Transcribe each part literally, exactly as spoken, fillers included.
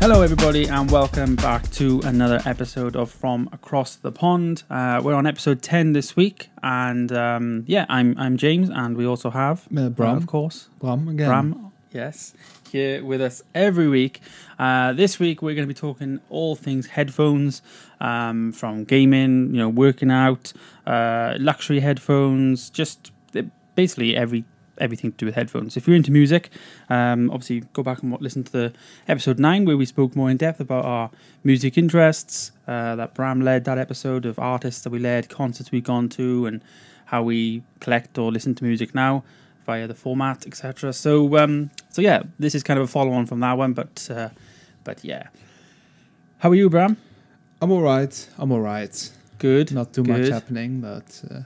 Hello everybody and welcome back to another episode of From Across the Pond. Uh, we're on episode ten this week and um, yeah, I'm I'm James and we also have... Uh, Bram, uh, of course. Bram again. Bram, yes, here with us every week. Uh, this week we're going to be talking all things headphones, um, from gaming, you know, working out, uh, luxury headphones, just basically every... everything to do with headphones. If you're into music, um, obviously go back and listen to the episode nine where we spoke more in depth about our music interests, uh, that Bram led that episode of artists that we led, concerts we've gone to, and how we collect or listen to music now via the format, et cetera. So, um, so yeah, this is kind of a follow-on from that one, but uh, but yeah. How are you, Bram? I'm all right. I'm all right. Good. Not too good. Much happening, but uh,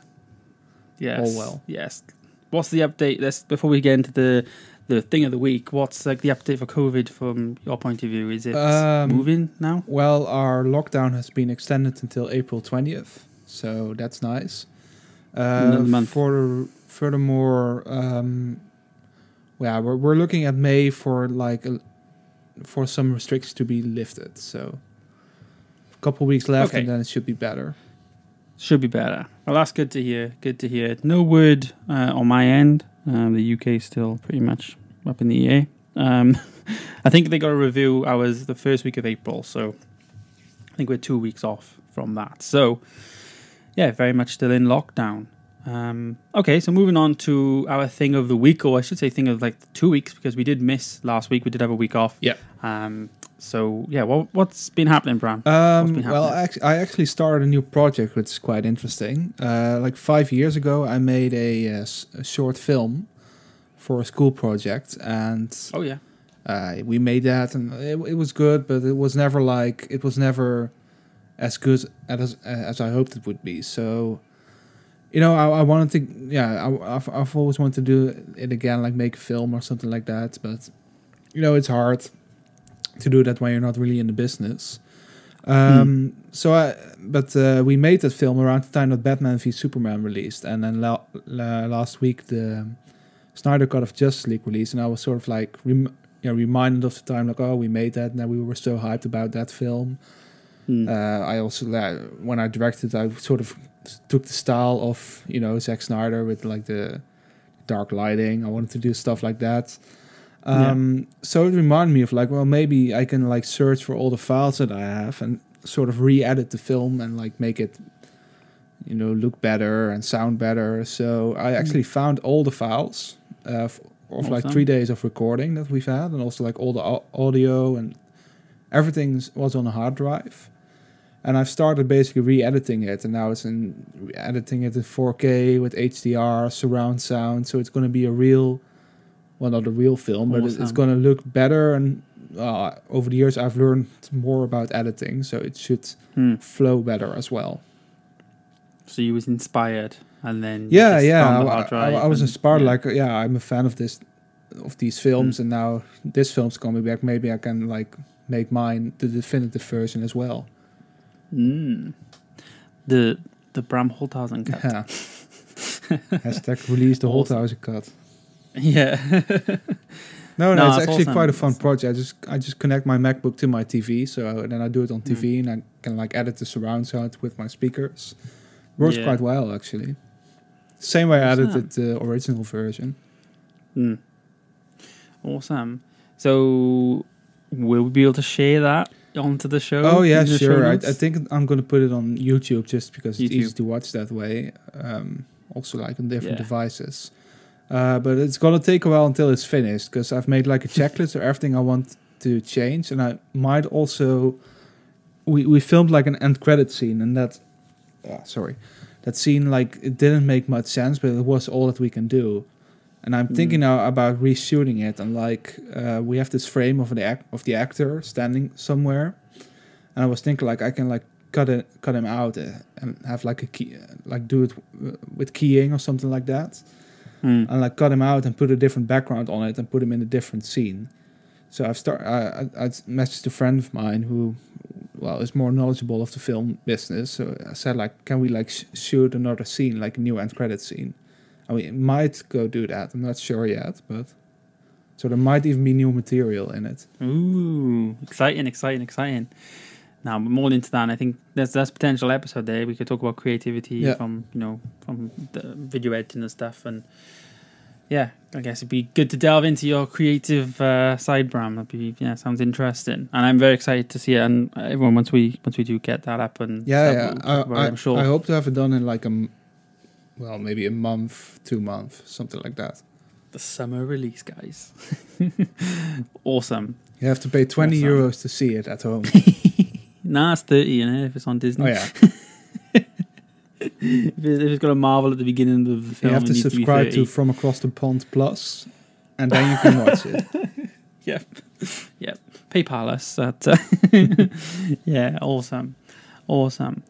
yes, all well. Yes. What's the update? Let's, before we get into the the thing of the week, what's like the update for COVID from your point of view? Is it um, moving now? Well, our lockdown has been extended until April twentieth, so that's nice. Uh, Another month. For, furthermore, um, yeah, we're we're looking at May for like a, for some restrictions to be lifted. So a couple weeks left, okay. And then it should be better. Should be better. Well, that's good to hear. Good to hear. No word uh, on my end. Um, the U K is still pretty much up in the air. Um, I think they got a review ours the first week of April, so I think we're two weeks off from that. So, yeah, very much still in lockdown. Um, okay, so moving on to our thing of the week, or I should say thing of like two weeks, because we did miss last week. We did have a week off. Yeah. Um, So, yeah, well, what's been happening, Bram? Um, been happening? Well, I actually, I actually started a new project, which is quite interesting. Uh, like five years ago, I made a, a, a short film for a school project. And oh, yeah. Uh, we made that, and it, it was good, but it was never like, it was never as good as as I hoped it would be. So, you know, I, I wanted to, yeah, I, I've, I've always wanted to do it again, like make a film or something like that. But, you know, it's hard to do that when you're not really in the business. Um, mm. So, I, but uh, we made that film around the time that Batman v Superman released, and then la- la- last week the Snyder Cut of Justice League released, and I was sort of like rem- you know, reminded of the time, like, oh, we made that, and then we were so hyped about that film. Mm. Uh, I also, uh, when I directed, I sort of took the style of, you know, Zack Snyder with like the dark lighting. I wanted to do stuff like that. Um, yeah. So it reminded me of like, well, maybe I can like search for all the files that I have and sort of re-edit the film and like make it, you know, look better and sound better. So I actually mm. found all the files uh, of awesome. like three days of recording that we've had, and also like all the au- audio and everything was on a hard drive. And I've started basically re-editing it, and now it's in editing it in four K with H D R, surround sound. So it's going to be a real... well, not a real film, but awesome. It's going to look better. And uh, over the years, I've learned more about editing, so it should hmm. flow better as well. So you was inspired, and then yeah, yeah, I, I, I was inspired. Yeah. Like, yeah, I'm a fan of this, of these films, hmm. and now this film's coming back. Maybe I can like make mine the definitive version as well. Mm. The the Bram Holthausen cut. Yeah. Hashtag release the Holthausen cut. Yeah. no, no, no, it's, it's actually awesome. Quite a fun project. I just I just connect my MacBook to my T V, so then I do it on T V, mm. and I can like edit the surround sound with my speakers. Works yeah. quite well, actually. Same way awesome. I edited the original version. Mm. Awesome. So will we be able to share that onto the show? Oh yeah, sure. I, I think I'm going to put it on YouTube just because YouTube. It's easy to watch that way. Um, also, like on different yeah. devices. Uh, but it's going to take a while until it's finished, because I've made like a checklist of everything I want to change. And I might also... We, we filmed like an end credit scene, and that... Oh, sorry. That scene, like, it didn't make much sense, but it was all that we can do. And I'm mm. thinking now about reshooting it. And like, uh, we have this frame of, an act, of the actor standing somewhere. And I was thinking like, I can like cut it, cut him out uh, and have like a key... Uh, like do it w- with keying or something like that. Mm. And like cut him out and put a different background on it and put him in a different scene. So I've start. I, I, I messaged a friend of mine who, well, is more knowledgeable of the film business. So I said like, can we like sh- shoot another scene, like a new end credit scene? And we might go do that. I'm not sure yet, but So there might even be new material in it. Ooh, exciting, exciting, exciting. Now, more into that, I think that's that's potential episode there. We could talk about creativity yeah. from, you know, from the video editing and stuff. And yeah, I guess it'd be good to delve into your creative uh, side, Bram. That'd be, yeah, sounds interesting. And I'm very excited to see it. And everyone, once we once we do get that up and yeah, stuff, yeah. We'll I, I, it, I'm sure. I hope to have it done in like a, well, maybe a month, two months, something like that. The summer release, guys. Awesome. You have to pay twenty awesome. euros to see it at home. Nah, it's thirty, you know, if it's on Disney. Oh, yeah. if, it's, if it's got a Marvel at the beginning of the film. You have to subscribe to, to From Across the Pond Plus, and then you can watch it. Yep. Yep. PayPal us. That, uh, yeah, awesome. Awesome.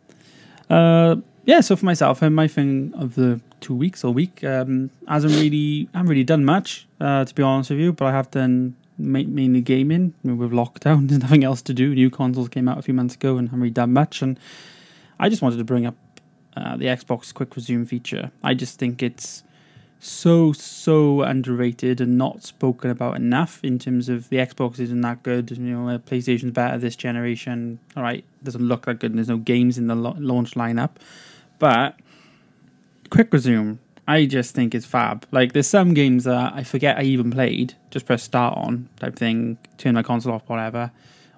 Uh, yeah, so for myself, and my thing of the two weeks or week, um, hasn't really, I haven't really done much, uh, to be honest with you, but I have done... mainly gaming. I mean, with lockdown, there's nothing else to do. New consoles came out a few months ago and haven't really done much. And I just wanted to bring up uh, the Xbox Quick Resume feature. I just think it's so, so underrated and not spoken about enough in terms of the Xbox isn't that good. You know, PlayStation's better this generation. All right, doesn't look that good. And there's no games in the lo- launch lineup. But Quick Resume, I just think it's fab. Like, there's some games that I forget I even played. Just press start on type thing, turn my console off, whatever,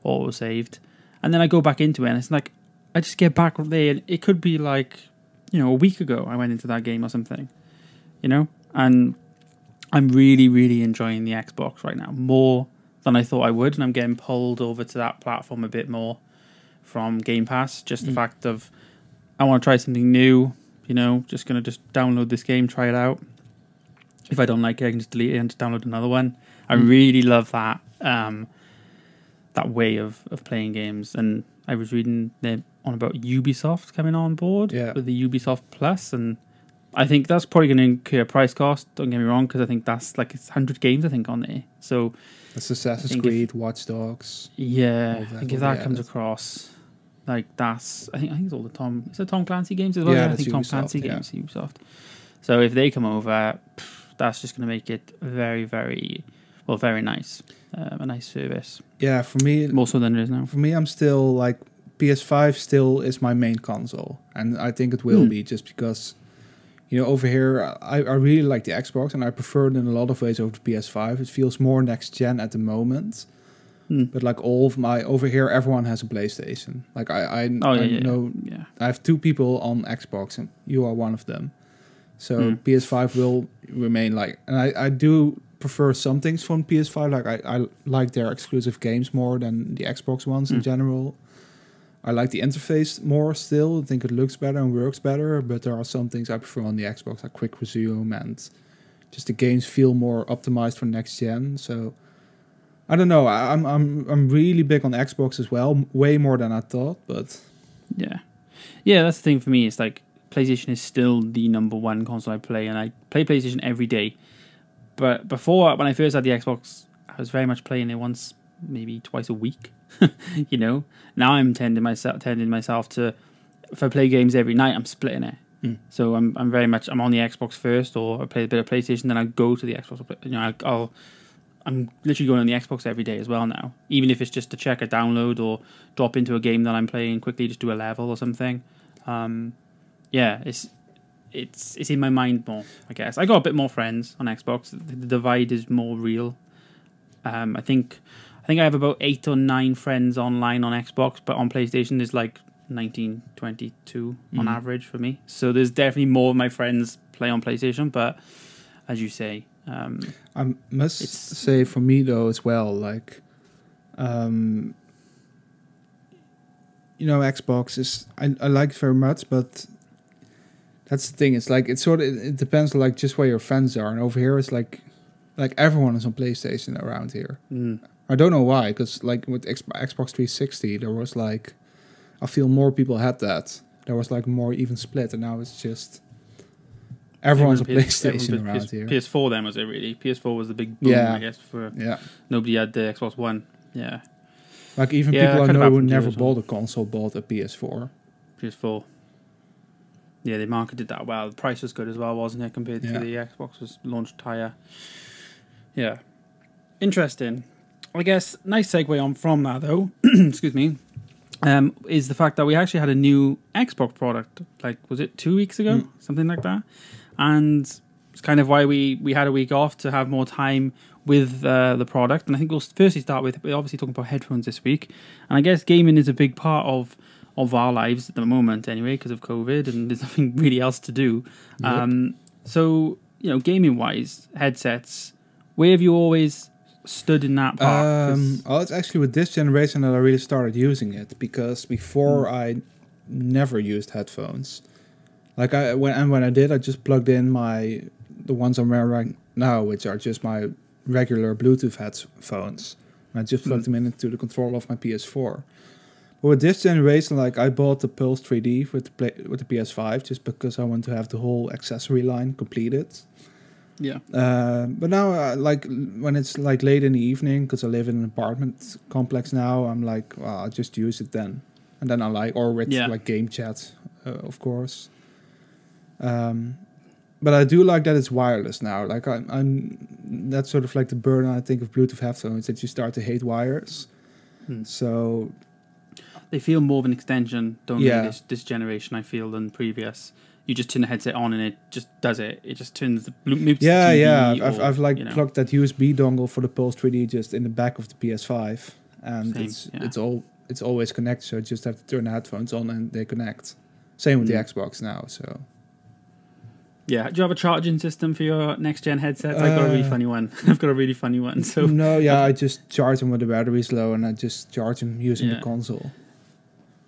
auto saved, and then I go back into it, and it's like I just get back there. And it could be like, you know, a week ago I went into that game or something, you know. And I'm really, really enjoying the Xbox right now more than I thought I would, and I'm getting pulled over to that platform a bit more from Game Pass. Just the mm. fact of I want to try something new. You know, just going to just download this game, try it out. If I don't like it, I can just delete it and just download another one. I really love that um, that way of, of playing games. And I was reading there on about Ubisoft coming on board yeah. with the Ubisoft Plus. And I think that's probably going to incur price cost, don't get me wrong, because I think that's like it's one hundred games, I think, on there. So that's Assassin's Creed, if, Watch Dogs. Yeah, I think if that comes added. across... Like that's, I think, I think it's all the Tom. Is it Tom Clancy games as well? Yeah, I think Tom Ubisoft, Clancy yeah. games, Ubisoft. So if they come over, pff, that's just going to make it very, very, well, very nice, um, a nice service. Yeah, for me, more so than it is now. For me, I'm still like P S five still is my main console, and I think it will mm. be just because, you know, over here I, I really like the Xbox and I prefer it in a lot of ways over the P S five. It feels more next gen at the moment. Mm. But like all of my over here, everyone has a PlayStation. Like I, I, oh, yeah, I yeah, know yeah. I have two people on Xbox, and you are one of them. So mm. P S five will remain like, and I, I do prefer some things from P S five. Like I, I like their exclusive games more than the Xbox ones mm. in general. I like the interface more still. I think it looks better and works better. But there are some things I prefer on the Xbox, like Quick Resume and just the games feel more optimized for next gen. So. I don't know. I'm I'm I'm really big on Xbox as well, way more than I thought. But yeah, yeah, that's the thing for me. It's like PlayStation is still the number one console I play, and I play PlayStation every day. But before, when I first had the Xbox, I was very much playing it once, maybe twice a week. You know, now I'm tending myself tending myself to if I play games every night, I'm splitting it. Mm. So I'm I'm very much I'm on the Xbox first, or I play a bit of PlayStation, then I go to the Xbox. You know, I, I'll. I'm literally going on the Xbox every day as well now. Even if it's just to check a download or drop into a game that I'm playing quickly, just do a level or something. Um, yeah, it's it's it's in my mind more, I guess. I got a bit more friends on Xbox. The, the divide is more real. Um, I think I think I have about eight or nine friends online on Xbox, but on PlayStation there's like nineteen, twenty-two mm. on average for me. So there's definitely more of my friends play on PlayStation, but as you say... Um, I must say for me though as well, like, um, you know, Xbox is I, I like it very much, but that's the thing. It's like it sort of it, it depends like just where your friends are, and over here it's like like everyone is on PlayStation around here. Mm. I don't know why, because like with X- Xbox three sixty, there was like I feel more people had that. There was like more even split, and now it's just. Everyone's everyone a P S, PlayStation everyone around P S, here. P S four then was it really? P S four was the big boom, yeah. I guess. For yeah. Nobody had the Xbox One. Yeah. Like even yeah, people I know who never bought a console bought a P S four. P S four. Yeah, they marketed that well. The price was good as well, wasn't it? Compared yeah. to the Xbox was launched higher. Yeah. Interesting. I guess nice segue on from that though. Excuse me. Um, is the fact that we actually had a new Xbox product. Like, was it two weeks ago? Mm. Something like that. And it's kind of why we, we had a week off to have more time with uh, the product. And I think we'll firstly start with, we're obviously talking about headphones this week. And I guess gaming is a big part of, of our lives at the moment anyway, because of COVID and there's nothing really else to do. Yep. Um, so, you know, gaming-wise, headsets, where have you always stood in that part? Um, well, it's actually with this generation that I really started using it, because before mm. I never used headphones. Like I when and when I did, I just plugged in my the ones I'm wearing right now, which are just my regular Bluetooth headphones, and I just plugged mm. them in into the controller of my P S four. But with this generation, like I bought the Pulse three D with the play, with the P S five just because I want to have the whole accessory line completed. Yeah. Uh, but now, uh, like when it's like late in the evening, because I live in an apartment complex now, I'm like, well, I'll just use it then, and then I like or with yeah. like game chat, uh, of course. Um, but I do like that it's wireless now. Like I'm, I'm that's sort of like the burden I think of Bluetooth headphones, that you start to hate wires. Hmm. So they feel more of an extension, don't yeah. they? This, this generation, I feel, than previous. You just turn the headset on and it just does it. It just turns the Bluetooth. Yeah, T V yeah. I've, or, I've like you know. plugged that U S B dongle for the Pulse three D just in the back of the P S five, and Same, it's yeah. it's all it's always connected. So you just have to turn the headphones on and they connect. Same with mm. the Xbox now. So yeah, do you have a charging system for your next gen headsets? Uh, I've got a really funny one. I've got a really funny one. So no, yeah, I just charge them when the battery's low, and I just charge them using yeah. the console.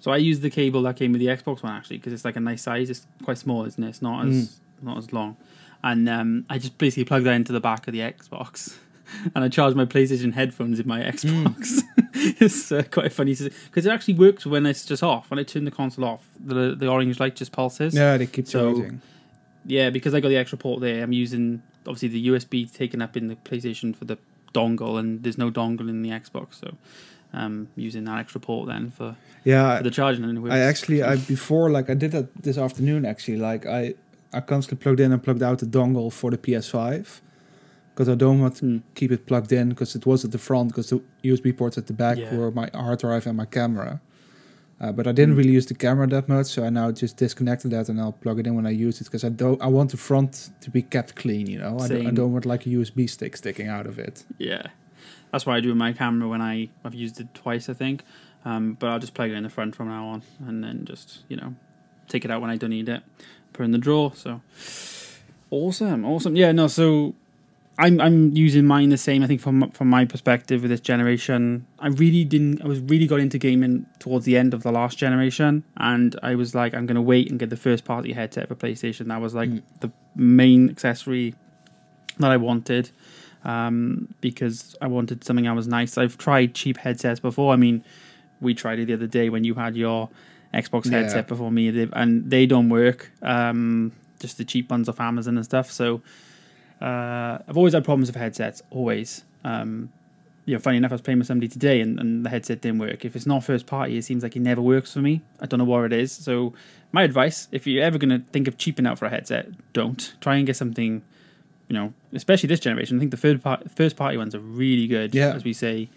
So I used the cable that came with the Xbox one, actually, because it's like a nice size. It's quite small, isn't it? It's not as mm. not as long. And um, I just basically plugged that into the back of the Xbox. And I charged my PlayStation headphones in my Xbox. Mm. It's uh, quite funny. Because it actually works when it's just off. When I turn the console off, the the orange light just pulses. Yeah, they keep so, charging. Yeah, because I got the extra port there. I'm using, obviously, the U S B taken up in the PlayStation for the dongle. And there's no dongle in the Xbox, so... Um, using that extra port then for yeah for the charging. And I actually I before like I did that this afternoon actually like I I constantly plugged in and plugged out the dongle for the P S five, because I don't want to mm. keep it plugged in, because it was at the front, because the U S B ports at the back yeah. were my hard drive and my camera, uh, but I didn't mm. really use the camera that much, so I now just disconnected that and I'll plug it in when I use it, because I don't I want the front to be kept clean, you know. I don't, I don't want like a U S B stick sticking out of it. Yeah. That's what I do with my camera when I, I've used it twice, I think. Um, but I'll just plug it in the front from now on, and then just, you know, take it out when I don't need it, put it in the drawer. So awesome, awesome. Yeah, no, so I'm I'm using mine the same, I think, from from my perspective with this generation. I really didn't, I was really got into gaming towards the end of the last generation, and I was like, I'm going to wait and get the first party headset for PlayStation. That was like mm. the main accessory that I wanted. Um, because I wanted something that was nice. I've tried cheap headsets before. I mean, we tried it the other day when you had your Xbox yeah. headset before me, and they don't work. Um, just the cheap ones off Amazon and stuff. So uh, I've always had problems with headsets, always. Um, you know, funny enough, I was playing with somebody today, and, and the headset didn't work. If it's not first party, it seems like it never works for me. I don't know what it is. So my advice, if you're ever going to think of cheaping out for a headset, don't. Try and get something... You know, especially this generation, I think the third part, first party ones are really good. Yeah. As we say,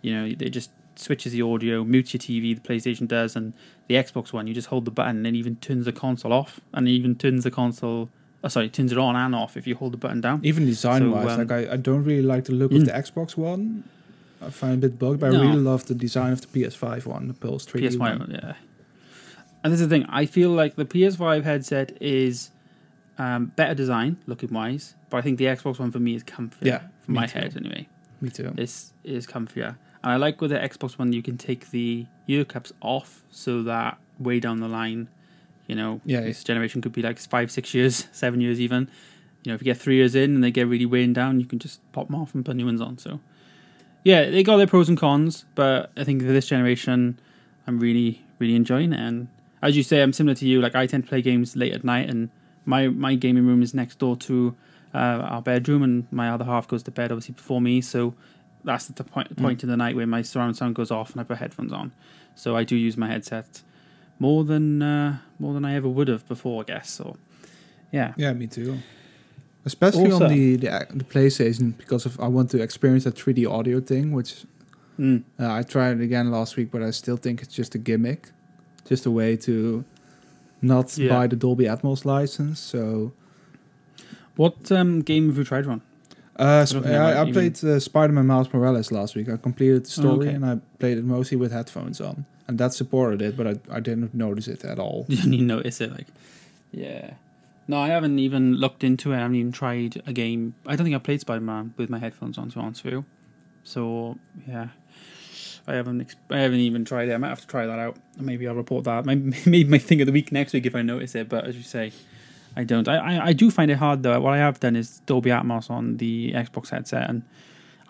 you know, it just switches the audio, mutes your T V, the PlayStation does, and the Xbox one, you just hold the button and it even turns the console off, and it even turns the console, oh, sorry, turns it on and off if you hold the button down. Even design wise, so, um, like I, I don't really like the look mm. of the Xbox one. I find it a bit bugged, but no. I really love the design of the P S five one, the Pulse three D. P S five one, yeah. And this is the thing, I feel like the P S five headset is um, better design, looking wise. But I think the Xbox one for me is comfier. Yeah, for my too. head anyway. Me too. It's it is comfier, and I like with the Xbox one you can take the ear cups off, so that way down the line, you know, yeah, this yeah. generation could be like five, six years, seven years even. You know, if you get three years in and they get really worn down, you can just pop them off and put new ones on. So, yeah, they got their pros and cons, but I think for this generation, I'm really, really enjoying it. And as you say, I'm similar to you. Like I tend to play games late at night, and my my gaming room is next door to. Uh, our bedroom, and my other half goes to bed obviously before me, so that's the point, point mm. in the night where my surround sound goes off and I put headphones on. So I do use my headset more than uh, more than I ever would have before, I guess. So yeah, yeah, me too. Especially also, on the, the the PlayStation, because of I want to experience that three D audio thing, which mm. uh, I tried it again last week, but I still think it's just a gimmick, just a way to not yeah. buy the Dolby Atmos license. So, what um, game have you tried, Ron? Uh, sp- I, I even... played uh, Spider-Man Miles Morales last week. I completed the story, oh, okay. and I played it mostly with headphones on, and that supported it, but I, I didn't notice it at all. You didn't notice it, like, yeah. No, I haven't even looked into it. I haven't even tried a game. I don't think I played Spider-Man with my headphones on, to be honest with you. So, yeah. I haven't ex- I haven't even tried it. I might have to try that out. Maybe I'll report that. Maybe my thing of the week next week if I notice it. But as you say, I don't. I, I, I do find it hard, though. What I have done is Dolby Atmos on the Xbox headset. And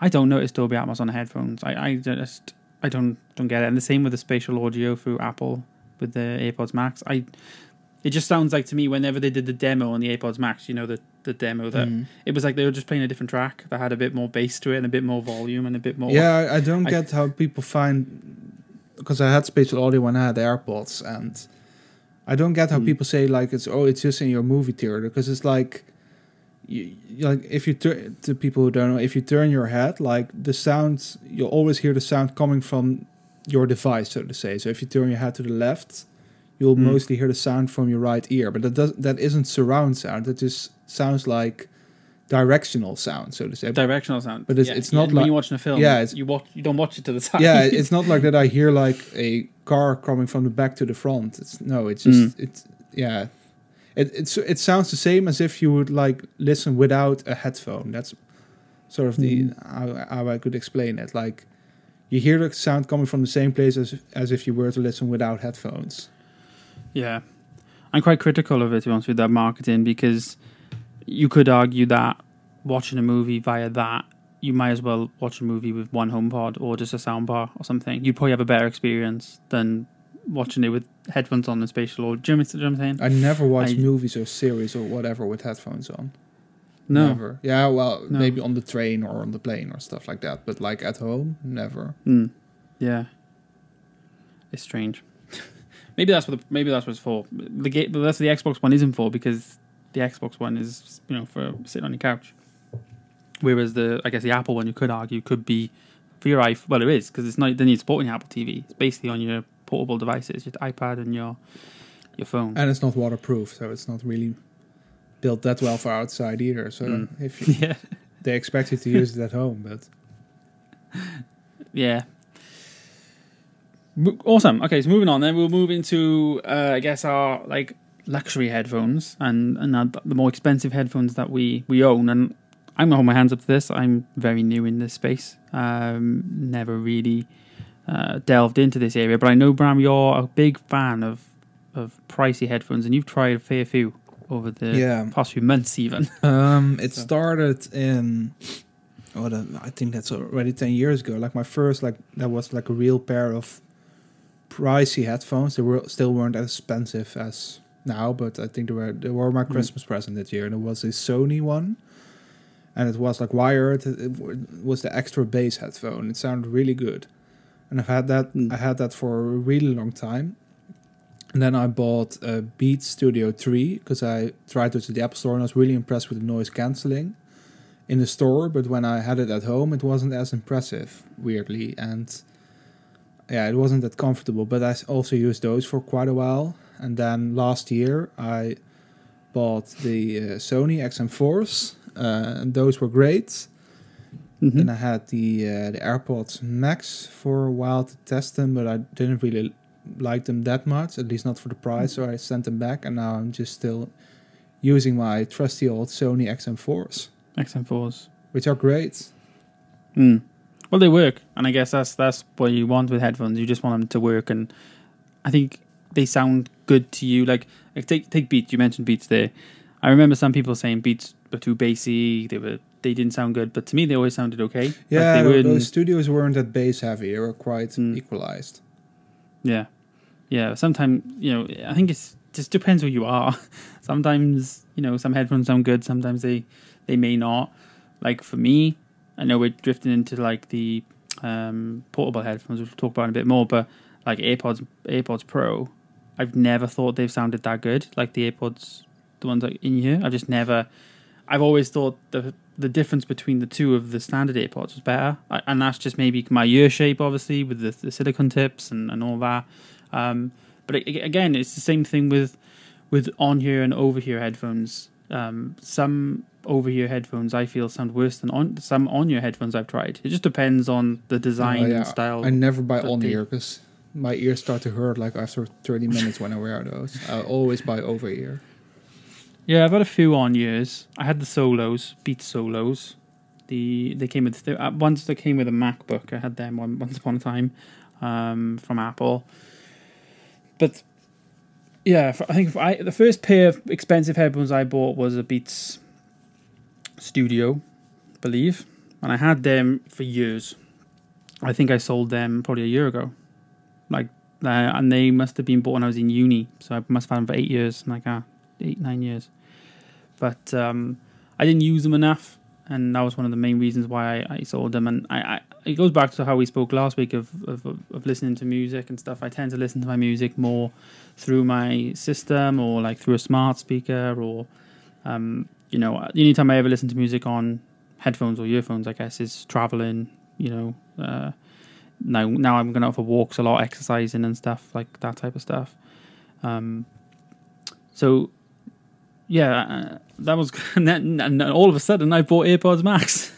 I don't notice Dolby Atmos on the headphones. I, I just I don't, don't get it. And the same with the spatial audio through Apple with the AirPods Max. I... It just sounds like to me whenever they did the demo on the AirPods Max, you know, the, the demo that mm. it was like they were just playing a different track that had a bit more bass to it and a bit more volume and a bit more. Yeah, I don't I, get how people find, because I had spatial audio when I had AirPods, and I don't get how mm. people say like it's oh it's just in your movie theater, because it's like, you, like if you turn to people who don't know, if you turn your head, like the sound, you'll always hear the sound coming from your device, so to say. So if you turn your head to the left, you'll mm. mostly hear the sound from your right ear, but that does, that isn't surround sound. That just sounds like directional sound, so to say. Directional sound, but it's, yeah. it's not yeah, like when you're watching a film. Yeah, you watch, you don't watch it to the side. Yeah, it's not like that. I hear like a car coming from the back to the front. It's no, it's just mm. it's yeah, it it's it sounds the same as if you would like listen without a headphone. That's sort of the mm. how, how I could explain it. Like you hear the sound coming from the same place as as if you were to listen without headphones. Yeah, I'm quite critical of it, to be honest with that marketing, because you could argue that watching a movie via that, you might as well watch a movie with one HomePod or just a soundbar or something. You'd probably have a better experience than watching it with headphones on and spatial audio. Do you know what I'm saying? I never watch I, movies or series or whatever with headphones on. No. Never. Yeah, well, no. Maybe on the train or on the plane or stuff like that, but like at home, never. Mm. Yeah. It's strange. Maybe that's what the, maybe that's what it's for. The game, but that's what the Xbox One isn't for, because the Xbox One is, you know, for sitting on your couch. Whereas the, I guess the Apple one, you could argue, could be for your iPhone. Well, it is, because it's not. Then it's supporting your Apple T V. It's basically on your portable devices, your iPad and your your phone. And it's not waterproof, so it's not really built that well for outside either. So mm. if you, yeah. they expect you to use it at home, but yeah. Awesome. Okay, so moving on then, we'll move into uh, I guess our like luxury headphones and and our, the more expensive headphones that we we own. And I'm gonna hold my hands up to this. I'm very new in this space. Um, never really uh, delved into this area, but I know, Bram, you're a big fan of of pricey headphones, and you've tried a fair few over the yeah. past few months, even. um, it so. started in. Oh, the, I think that's already ten years ago. Like my first, like that was like a real pair of pricey headphones. They were still weren't as expensive as now, but I think they were they were my Christmas mm. present this year, and it was a Sony one, and it was like wired. It was the extra bass headphone. It sounded really good, and I've had that mm. I had that for a really long time. And then I bought a Beats Studio three, because I tried it at the Apple Store and I was really impressed with the noise cancelling in the store, but when I had it at home, it wasn't as impressive, weirdly, and yeah, it wasn't that comfortable, but I also used those for quite a while. And then last year, I bought the uh, Sony X M fours, uh, and those were great. Mm-hmm. And I had the uh, the AirPods Max for a while to test them, but I didn't really like them that much, at least not for the price, mm-hmm. so I sent them back, and now I'm just still using my trusty old Sony X M fours. X M fours. Which are great. Hmm. Well, they work, and I guess that's that's what you want with headphones. You just want them to work, and I think they sound good to you. Like, like take take Beats. You mentioned Beats there. I remember some people saying Beats were too bassy. They were they didn't sound good, but to me they always sounded okay. Yeah, like they those studios weren't that bass heavy. They were quite mm. equalized. Yeah, yeah. Sometimes, you know, I think it's just depends who you are. Sometimes, you know, some headphones sound good. Sometimes they they may not. Like for me, I know we're drifting into like the um, portable headphones, which we'll talk about in a bit more, but like AirPods AirPods Pro, I've never thought they've sounded that good. Like the AirPods, the ones that are in here, I've just never, I've always thought the the difference between the two of the standard AirPods was better, and that's just maybe my ear shape, obviously, with the, the silicone tips and, and all that. Um, but it, again, it's the same thing with with on-ear and over-ear headphones. Um, some over-ear headphones I feel sound worse than on some on-ear headphones I've tried. It just depends on the design oh, yeah. and style. I never buy on-ear because my ears start to hurt like after thirty minutes when I wear those. I always buy over-ear. Yeah, I've had a few on years. I had the Solos, Beats Solos. The they came with the, uh, once they came with a MacBook. I had them one, once upon a time um, from Apple. But yeah, for, I think for I, the first pair of expensive headphones I bought was a Beats Studio, I believe, and I had them for years. I think I sold them probably a year ago, like, uh, and they must have been bought when I was in uni, so I must have had them for eight years, like uh, eight nine years. But um, I didn't use them enough, and that was one of the main reasons why I, I sold them. And I, I, it goes back to how we spoke last week of, of of listening to music and stuff. I tend to listen to my music more through my system or like through a smart speaker, or um, you know, the only time I ever listen to music on headphones or earphones, I guess, is traveling. You know, uh, now now I'm going out for walks a lot, exercising and stuff like that type of stuff. Um, so. Yeah, that was, and all of a sudden I bought AirPods Max,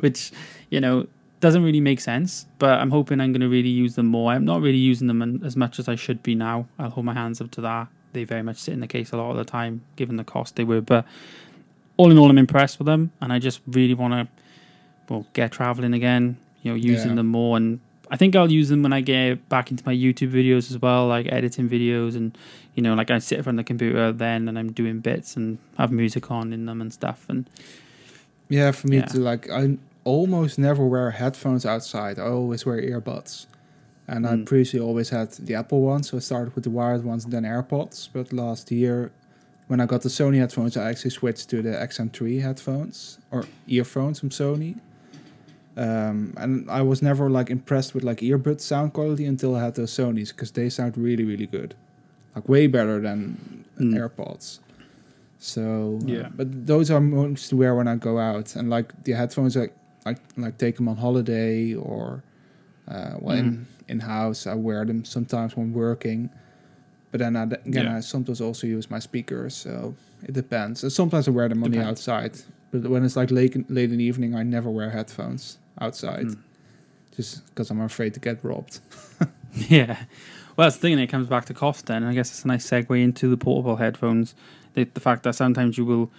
which, you know, doesn't really make sense, but I'm hoping I'm going to really use them more. I'm not really using them as much as I should be now. I'll hold my hands up to that. They very much sit in the case a lot of the time, given the cost they were, but all in all, I'm impressed with them, and I just really want to, well, get traveling again, you know, using yeah. them more, and I think I'll use them when I get back into my YouTube videos as well, like editing videos and, you know, like I sit in front of the computer then and I'm doing bits and have music on in them and stuff. And yeah, for me yeah. to like, I almost never wear headphones outside. I always wear earbuds. And mm. I previously always had the Apple ones. So I started with the wired ones and then AirPods. But last year when I got the Sony headphones, I actually switched to the X M three headphones or earphones from Sony. Um, and I was never like impressed with like earbud sound quality until I had those Sonys, because they sound really, really good, like way better than mm. AirPods. So yeah, uh, but those are most to wear when I go out, and like the headphones, like I like take them on holiday or uh, when mm. in house. I wear them sometimes when working, but then I, again yeah. I sometimes also use my speakers. So it depends. And sometimes I wear them on depends. the outside, but when it's like late late in the evening, I never wear headphones outside, mm. just because I'm afraid to get robbed. Yeah, well, that's the thing, and it comes back to cost then, and I guess it's a nice segue into the portable headphones, the, the fact that sometimes you will,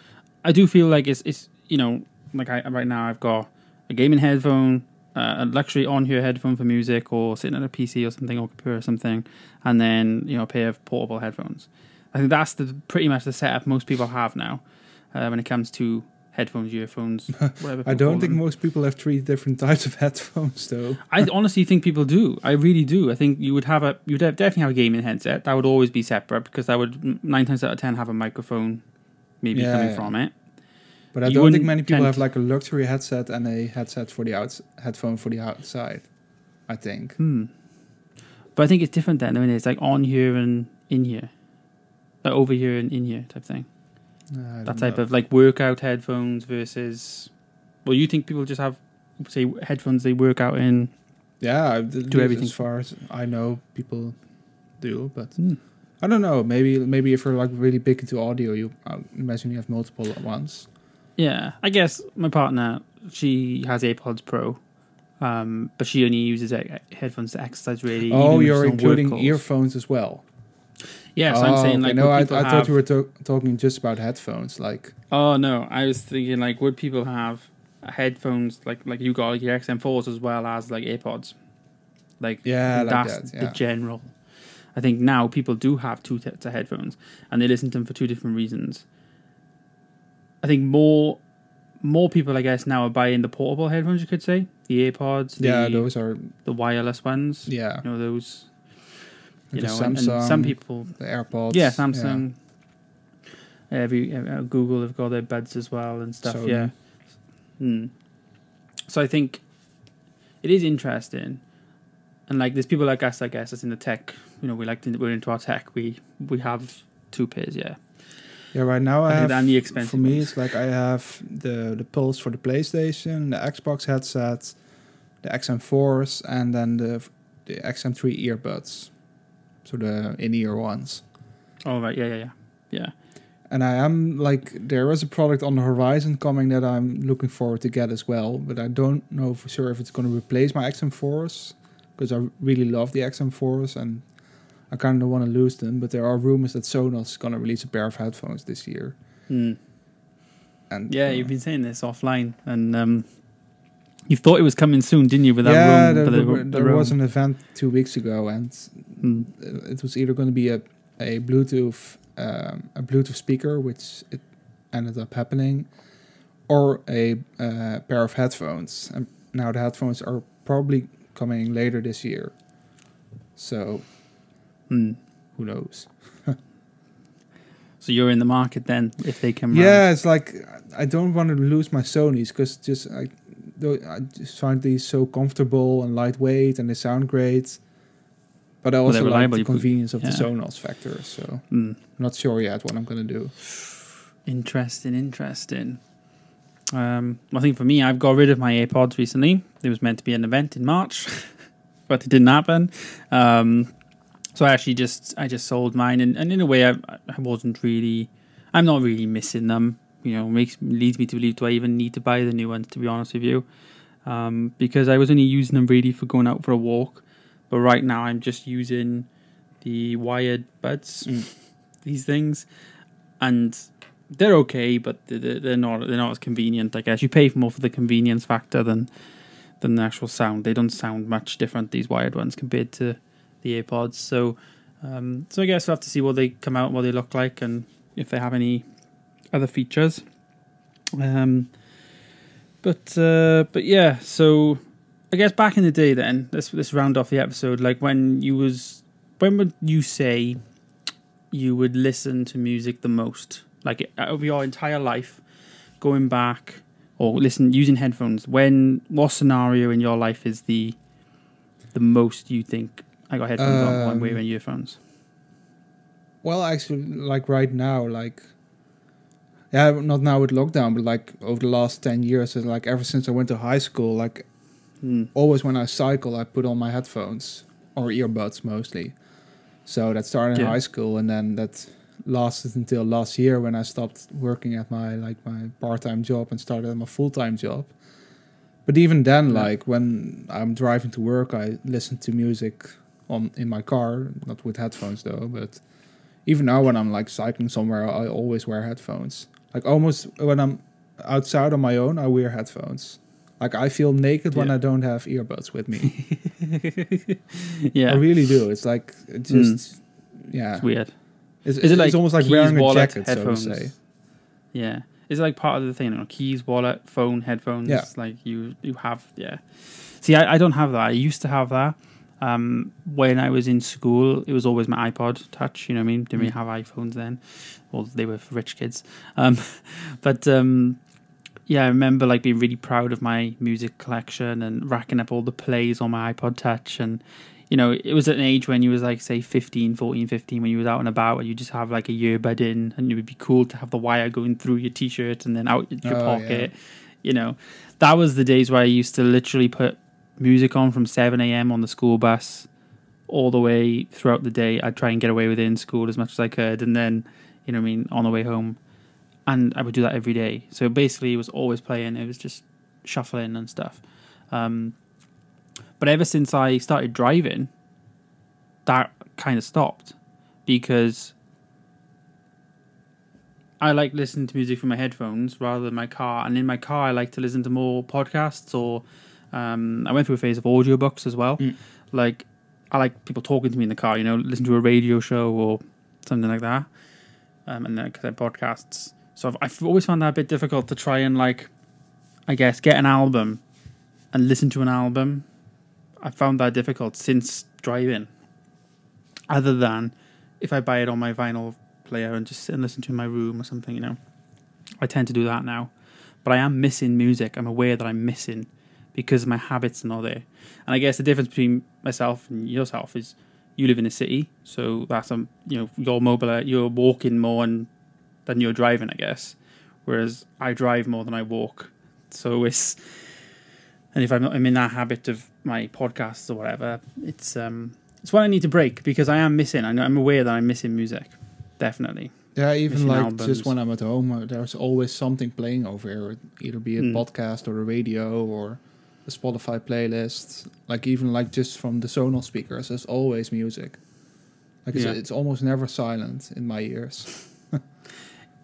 I do feel like it's, it's you know, like I right now I've got a gaming headphone, uh, a luxury on-ear headphone for music, or sitting at a P C or something, or computer or something, and then, you know, a pair of portable headphones. I think that's the pretty much the setup most people have now, uh, when it comes to headphones, earphones, whatever. I don't think them. most people have three different types of headphones, though. I honestly think people do. I really do. I think you would have a, you'd definitely have a gaming headset. That would always be separate, because that would nine times out of ten have a microphone, maybe yeah, coming yeah. from it. But I you don't think many people have like a luxury headset and a headset for the outs- headphone for the outside. I think. Hmm. But I think it's different then. I mean, it's like on here and in here, like over here and in here type thing. No, that type know. of like workout headphones versus, well, you think people just have, say, headphones they work out in? Yeah, do everything. As far as I know, people do, but mm. I don't know. Maybe maybe if you're like really big into audio, you I imagine you have multiple at once. Yeah, I guess my partner, she has AirPods Pro, um, but she only uses headphones to exercise really. Oh, you're including earphones as well. Yes, yeah, so oh, I'm saying like. Okay. No, I, I thought have... you were to- talking just about headphones, like. Oh no, I was thinking like, would people have headphones like like you got like your X M fours as well as like AirPods, like yeah, that's like that, yeah. the general. I think now people do have two sets of headphones, and they listen to them for two different reasons. I think more, more people, I guess, now are buying the portable headphones. You could say the AirPods. The, yeah, those are the wireless ones. Yeah, you know those. You know, Samsung, and, and some people, the AirPods, yeah, Samsung, yeah. every uh, Google have got their buds as well and stuff, Sony. yeah. Mm. So I think it is interesting, and like there's people like us, I guess, that's in the tech. You know, we like to, we're into our tech. We we have two pairs, yeah. Yeah, right now I, I have, the expensive for me, ones. It's like I have the, the Pulse for the PlayStation, the Xbox headset, the X M fours, and then the the X M three earbuds, so the in-ear ones. Oh, right, yeah, yeah, yeah. yeah. And I am, like, there is a product on the horizon coming that I'm looking forward to get as well, but I don't know for sure if it's going to replace my X M fours, because I really love the X M fours, and I kind of want to lose them, but there are rumors that Sonos is going to release a pair of headphones this year. Mm. And yeah, uh, you've been saying this offline, and um, you thought it was coming soon, didn't you? With that yeah, room, there, but there, there, there was an event two weeks ago, and mm. it was either going to be a, a Bluetooth um, a Bluetooth speaker, which it ended up happening, or a uh, pair of headphones. And now the headphones are probably coming later this year. So... Mm. Who knows? So you're in the market then, if they come. Yeah, round. It's like I don't want to lose my Sonys because just I, I just find these so comfortable and lightweight, and they sound great. But I also well, like the convenience could, of yeah. the Sonos factor. So mm. I'm not sure yet what I'm going to do. Interesting, interesting. Um, I think for me, I've got rid of my AirPods recently. It was meant to be an event in March, but it didn't happen. Um, So I actually just I just sold mine, and, and in a way I, I wasn't really I'm not really missing them. You know, makes leads me to believe, do I even need to buy the new ones, to be honest with you? Um, because I was only using them really for going out for a walk, but right now I'm just using the wired buds, mm. these things, and they're okay, but they're, they're not they're not as convenient. I guess you pay more for the convenience factor than than the actual sound. They don't sound much different, these wired ones, compared to the AirPods, so um, so I guess we'll have to see what they come out, what they look like, and if they have any other features. Um, but uh, but yeah, so I guess back in the day, then let's let's round off the episode. Like when you was, when would you say you would listen to music the most? Like over your entire life, going back or listen using headphones. When what scenario in your life is the the most you think? I got headphones um, on one way and earphones. Well, actually, like right now, like... Yeah, not now with lockdown, but like over the last ten years, like ever since I went to high school, like mm. always when I cycle, I put on my headphones or earbuds mostly. So that started in yeah. high school, and then that lasted until last year when I stopped working at my like my part-time job and started at my full-time job. But even then, yeah. like when I'm driving to work, I listen to music... On in my car, not with headphones though, but even now when I'm like cycling somewhere, I always wear headphones. Like almost when I'm outside on my own, I wear headphones. Like I feel naked yeah. when I don't have earbuds with me. yeah, I really do. It's like it just mm. yeah, it's weird. It's, it's, Is it like it's almost like keys, wearing wallet, a jacket, headphones. So to say. Yeah, is it like part of the thing? You know, keys, wallet, phone, headphones. Yeah. like you you have. Yeah, see, I, I don't have that. I used to have that. Um, when I was in school, it was always my iPod Touch, you know what I mean? Didn't really have iPhones then. Well, they were for rich kids. Um, but, um, yeah, I remember, like, being really proud of my music collection and racking up all the plays on my iPod Touch. And, you know, it was at an age when you was, like, say, fifteen, fourteen, fifteen, when you was out and about and you just have, like, a earbud in, and it would be cool to have the wire going through your T-shirt and then out your oh, pocket. Yeah. You know, that was the days where I used to literally put music on from seven a.m. on the school bus all the way throughout the day. I'd try and get away with it in school as much as I could, and then, you know what I mean, on the way home. And I would do that every day. So basically it was always playing, it was just shuffling and stuff. Um, but ever since I started driving, that kind of stopped, because I like listening to music from my headphones rather than my car. And in my car, I like to listen to more podcasts, or Um, I went through a phase of audiobooks as well. Mm. Like, I like people talking to me in the car, you know, listen to a radio show or something like that. Um, and then podcasts. So I've, I've always found that a bit difficult to try and, like, I guess, get an album and listen to an album. I found that difficult since driving. Other than if I buy it on my vinyl player and just sit and listen to it in my room or something, you know. I tend to do that now. But I am missing music. I'm aware that I'm missing, because my habits are not there. And I guess the difference between myself and yourself is you live in a city, so that's um you know you're mobile, you're walking more and than you're driving, I guess. Whereas I drive more than I walk. So it's... And if I'm not, I'm in that habit of my podcasts or whatever, it's um, it's what I need to break, because I am missing. I know, I'm aware that I'm missing music, definitely. Yeah, even missing like albums. Just when I'm at home, there's always something playing over here, either be a mm. podcast or a radio or a Spotify playlist. Like even like just from the Sonos speakers, there's always music. Like yeah. it's, it's almost never silent in my ears.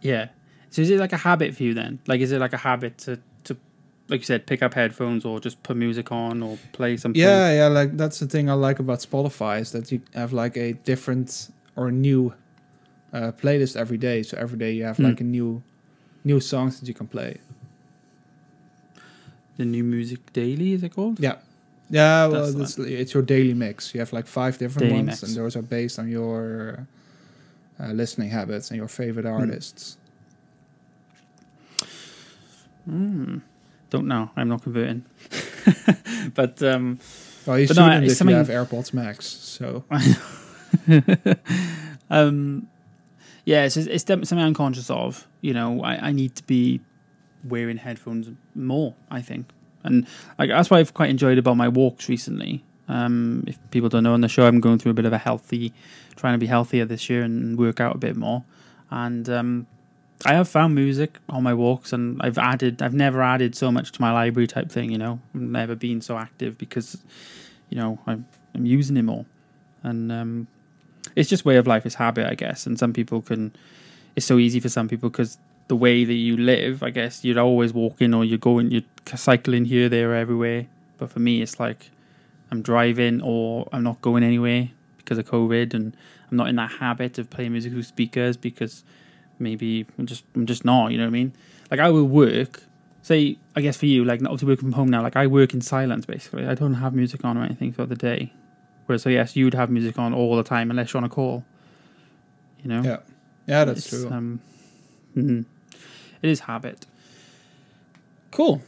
Yeah. So is it like a habit for you then? Like, is it like a habit to? Like you said, pick up headphones or just put music on or play something. Yeah, yeah, like that's the thing I like about Spotify is that you have like a different or new uh, playlist every day. So every day you have mm. like a new new songs that you can play. The New Music Daily, is it called? Yeah. Yeah, well, that's that's, it's your daily mix. You have like five different daily ones mix. And those are based on your uh, listening habits and your favorite artists. Hmm. Mm. Don't know. I'm not converting. but um well, you but shouldn't no, if something... you have AirPods Max, so um yeah, it's it's definitely something I'm conscious of. You know, I, I need to be wearing headphones more, I think. And like that's why I've quite enjoyed about my walks recently. Um if people don't know on the show, I'm going through a bit of a healthy trying to be healthier this year and work out a bit more. And um I have found music on my walks, and I've added, I've never added so much to my library type thing, you know, I've never been so active because, you know, I'm, I'm using it more. And um, it's just way of life, it's habit, I guess. And some people can, it's so easy for some people because the way that you live, I guess, you're always walking or you're going, you're cycling here, there, everywhere. But for me, it's like I'm driving or I'm not going anywhere because of COVID, and I'm not in that habit of playing music with speakers because... Maybe I'm just I'm just not, you know what I mean? Like I will work, say, I guess for you, like not obviously working from home now, like I work in silence basically. I don't have music on or anything throughout the day. Whereas, so yes, you'd have music on all the time unless you're on a call, you know? Yeah, yeah, that's it's, true. Um, mm-hmm. It is habit. Cool.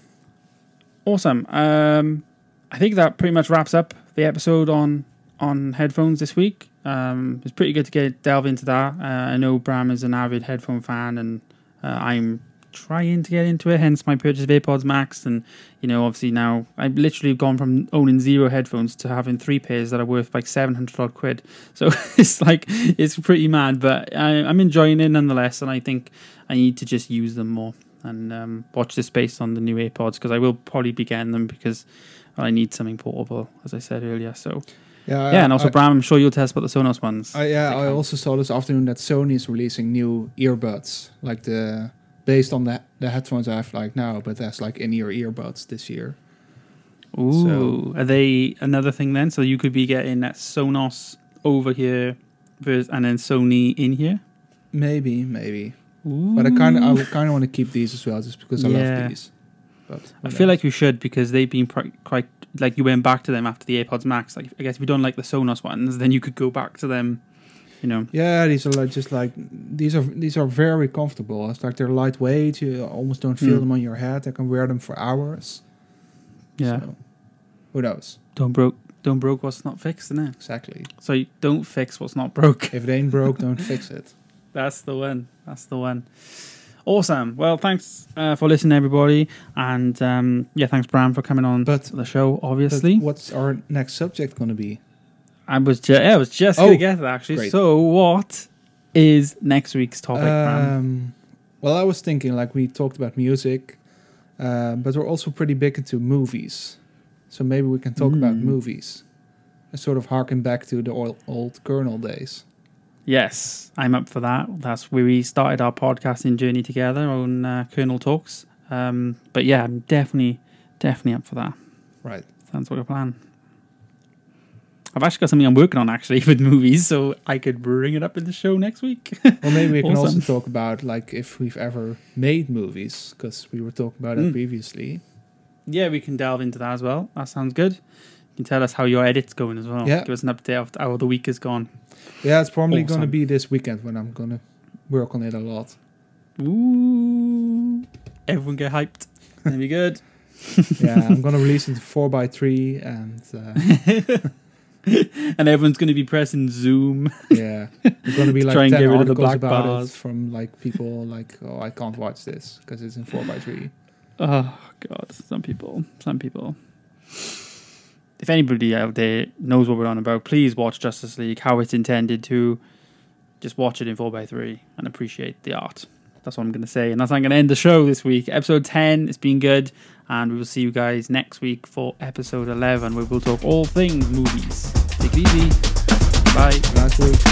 Awesome. Um, I think that pretty much wraps up the episode on, on headphones this week. Um, it's pretty good to get delve into that. Uh, I know Bram is an avid headphone fan, and uh, I'm trying to get into it. Hence my purchase of AirPods Max, and you know, obviously now I've literally gone from owning zero headphones to having three pairs that are worth like seven hundred odd quid. So it's like it's pretty mad, but I, I'm enjoying it nonetheless. And I think I need to just use them more and um, watch this space on the new AirPods, because I will probably be getting them because I need something portable, as I said earlier. So. Yeah, yeah, and also, I, Bram, I'm sure you'll tell us about the Sonos ones. Uh, yeah, I, I also saw this afternoon that Sony is releasing new earbuds, like the based on the the headphones I have like now, but that's like in-ear earbuds this year. Ooh, so, are they another thing then? So you could be getting that Sonos over here, versus, and then Sony in here. Maybe, maybe. Ooh. But I kind of, I kind of want to keep these as well, just because I yeah. love these. But I feel knows? like you should, because they've been pr- quite. Like you went back to them after the AirPods Max. Like I guess if you don't like the Sonos ones, then you could go back to them. You know. Yeah, these are like just like these are these are very comfortable. It's like they're lightweight. You almost don't feel mm. them on your head. I can wear them for hours. Yeah. So, who knows? Don't broke. Don't broke what's not fixed, innit? Exactly. So you don't fix what's not broke. If it ain't broke, don't fix it. That's the one. That's the one. Awesome. Well, thanks uh, for listening, everybody. And um, yeah, thanks, Bram, for coming on but, the show, obviously. But what's our next subject going to be? I was, ju- yeah, I was just oh, going to get it, actually. Great. So what is next week's topic, um, Bram? Well, I was thinking, like, we talked about music, uh, but we're also pretty big into movies. So maybe we can talk mm. about movies. And sort of harken back to the old, old Kernel days. Yes, I'm up for that. That's where we started our podcasting journey together on uh, Kernel Talks. Um, but yeah, I'm definitely, definitely up for that. Right. Sounds like a plan. I've actually got something I'm working on, actually, with movies, so I could bring it up in the show next week. Well, maybe we can awesome. also talk about, like, if we've ever made movies, because we were talking about mm. it previously. Yeah, we can delve into that as well. That sounds good. You can tell us how your edit's going as well. Yeah. Give us an update of how the week has gone. Yeah, it's probably awesome. going to be this weekend when I'm going to work on it a lot. Ooh. Everyone get hyped. That'd be good. Yeah, I'm going to release it four by three and... Uh, And everyone's going to be pressing Zoom. Yeah, we're going to be like to try and ten get rid of the black bars from like people like, oh, I can't watch this because it's in four by three. Oh God, some people, some people. If anybody out there knows what we're on about, please watch Justice League how it's intended to. Just watch it in four by three and appreciate the art. That's what I'm going to say. And that's how I'm going to end the show this week. Episode ten, it's been good. And we will see you guys next week for episode eleven, where we'll talk all things movies. Take it easy. Bye. Last week.